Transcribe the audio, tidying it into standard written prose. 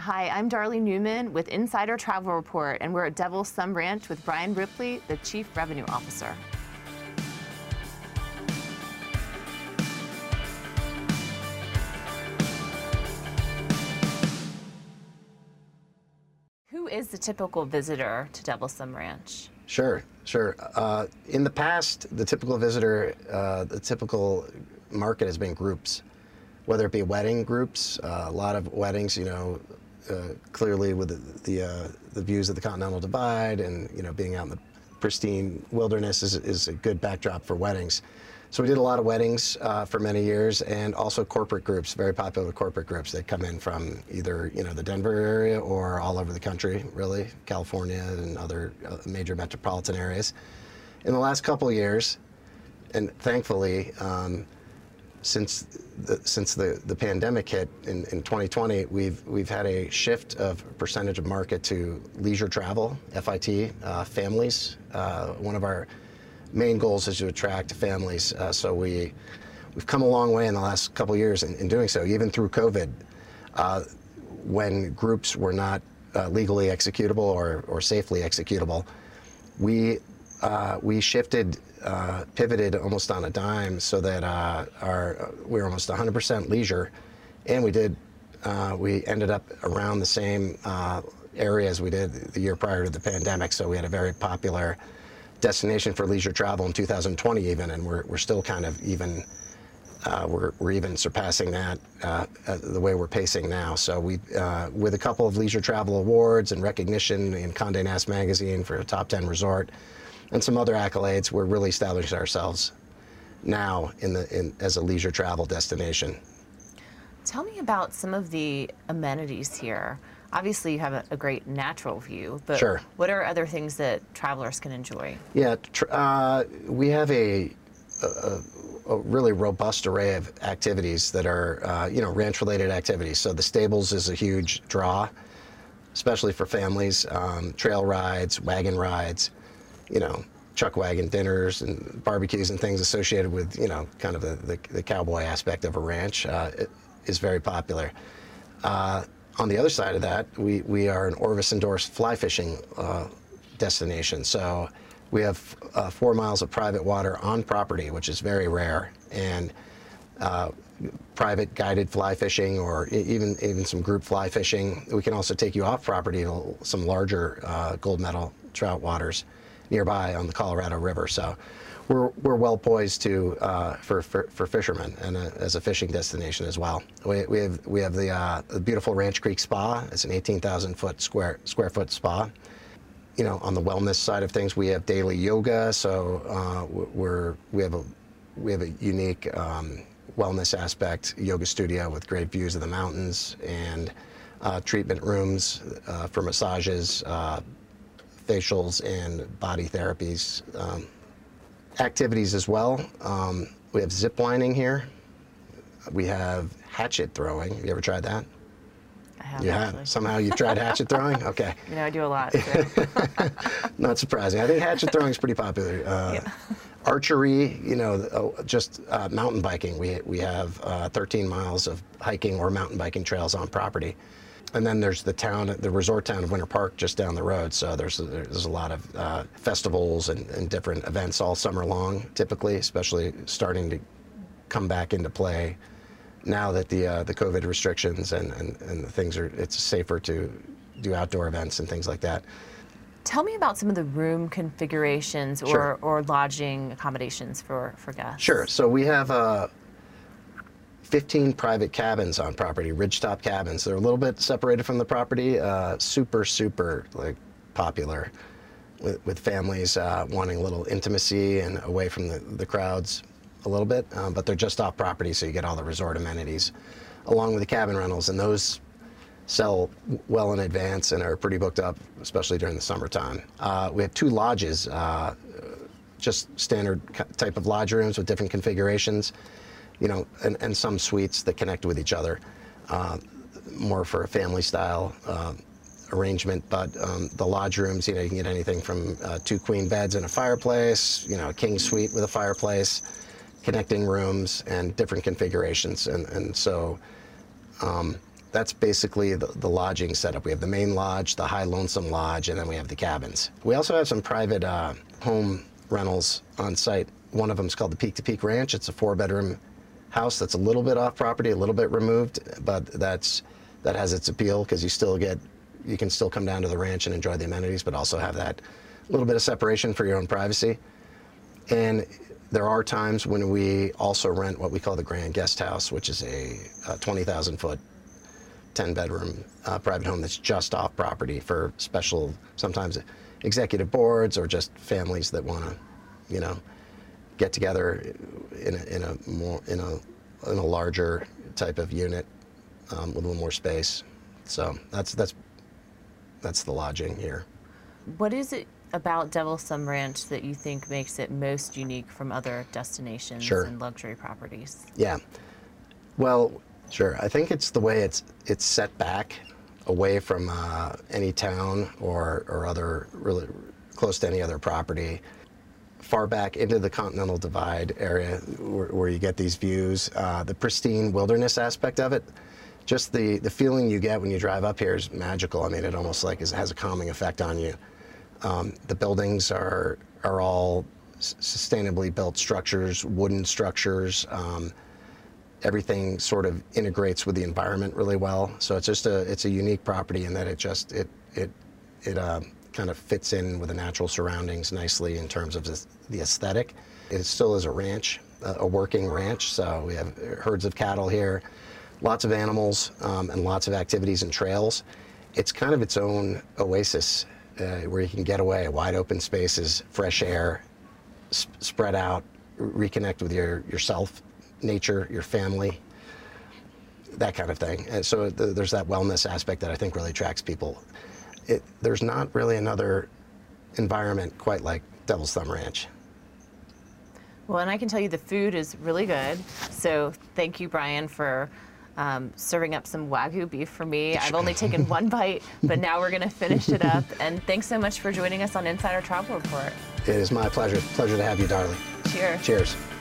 Hi, I'm Darley Newman with Insider Travel Report, and we're at Devil's Thumb Ranch with Brian Ripley, the Chief Revenue Officer. Who is the typical visitor to Devil's Thumb Ranch? Sure. In the past, the typical visitor, the typical market has been groups, whether it be wedding groups, a lot of weddings, you know, clearly with the views of the Continental Divide and, you know, being out in the pristine wilderness is a good backdrop for weddings. So we did a lot of weddings for many years, and also corporate groups, very popular corporate groups. They come in from either, you know, the Denver area or all over the country, really, California and other major metropolitan areas. In the last couple of years, and thankfully, since the pandemic hit in 2020, we've had a shift of percentage of market to leisure travel, FIT, families. One of our main goals is to attract families, so we've come a long way in the last couple of years in doing so, even through COVID, when groups were not legally executable or safely executable. We shifted, pivoted almost on a dime, so that we were almost 100% leisure, and we ended up around the same area as we did the year prior to the pandemic, so we had a very popular destination for leisure travel in 2020 even, and we're still kind of even, we're even surpassing that the way we're pacing now. So we, with a couple of leisure travel awards and recognition in Condé Nast magazine for a top 10 resort, and some other accolades, we're really establishing ourselves now as a leisure travel destination. Tell me about some of the amenities here. Obviously, you have a great natural view, but sure, what are other things that travelers can enjoy? Yeah, we have a really robust array of activities that are, you know, ranch-related activities. So the stables is a huge draw, especially for families. Trail rides, wagon rides, you know, chuck wagon dinners and barbecues and things associated with, you know, kind of the cowboy aspect of a ranch is very popular. On the other side of that, we are an Orvis-endorsed fly fishing destination. So we have 4 miles of private water on property, which is very rare, and private guided fly fishing, or even some group fly fishing. We can also take you off property to some larger gold medal trout waters nearby on the Colorado River. So we're well poised to for fishermen, and as a fishing destination as well. We have the beautiful Ranch Creek Spa. It's an 18,000 square foot spa. You know, on the wellness side of things, we have daily yoga. So we have a unique wellness aspect yoga studio with great views of the mountains, and treatment rooms for massages, facials and body therapies, activities as well. We have zip lining here. We have hatchet throwing. Have you ever tried that? I have. You actually have? Somehow you've tried hatchet throwing? Okay. You know, I do a lot. So. Not surprising. I think hatchet throwing is pretty popular. Yeah. Archery, you know, just mountain biking. We have 13 miles of hiking or mountain biking trails on property. And then there's the resort town of Winter Park just down the road. So there's a lot of festivals and different events all summer long, typically, especially starting to come back into play now that the COVID restrictions and the things are, it's safer to do outdoor events and things like that. Tell me about some of the room configurations, or, sure, or lodging accommodations for guests. Sure. So we have 15 private cabins on property, ridgetop cabins. They're a little bit separated from the property. Super like popular with families wanting a little intimacy and away from the crowds a little bit. But they're just off property, so you get all the resort amenities along with the cabin rentals, and those sell well in advance and are pretty booked up, especially during the summertime. We have 2 lodges, just standard type of lodge rooms with different configurations, you know, and some suites that connect with each other, more for a family style arrangement. But the lodge rooms, you know, you can get anything from 2 queen beds and a fireplace, you know, a king suite with a fireplace, connecting rooms and different configurations. And so that's basically the lodging setup. We have the main lodge, the High Lonesome Lodge, and then we have the cabins. We also have some private home rentals on site. One of them is called the Peak to Peak Ranch. It's a 4-bedroom house that's a little bit off property, a little bit removed, but that has its appeal because you can still come down to the ranch and enjoy the amenities, but also have that little bit of separation for your own privacy. And there are times when we also rent what we call the Grand Guest House, which is a 20,000-foot, 10-bedroom private home that's just off property for special, sometimes executive boards or just families that want to, you know, get together in a larger type of unit with a little more space. So that's the lodging here. What is it about Devil's Thumb Ranch that you think makes it most unique from other destinations and luxury properties? Yeah, well, sure. I think it's the way it's set back away from any town or other really close to any other property. Far back into the Continental Divide area where you get these views, the pristine wilderness aspect of it, just the feeling you get when you drive up here is magical. I mean, it almost like has a calming effect on you. The buildings are all sustainably built structures, wooden structures. Everything sort of integrates with the environment really well. So it's just a unique property in that it kind of fits in with the natural surroundings nicely in terms of the aesthetic. It still is a ranch, a working ranch. So we have herds of cattle here, lots of animals, and lots of activities and trails. It's kind of its own oasis where you can get away, wide open spaces, fresh air, spread out, reconnect with yourself, nature, your family, that kind of thing. And so there's that wellness aspect that I think really attracts people. There's not really another environment quite like Devil's Thumb Ranch. Well, and I can tell you the food is really good. So thank you, Brian, for serving up some Wagyu beef for me. I've only taken one bite, but now we're going to finish it up. And thanks so much for joining us on Insider Travel Report. It is my pleasure. Pleasure to have you, Darley. Cheers. Cheers.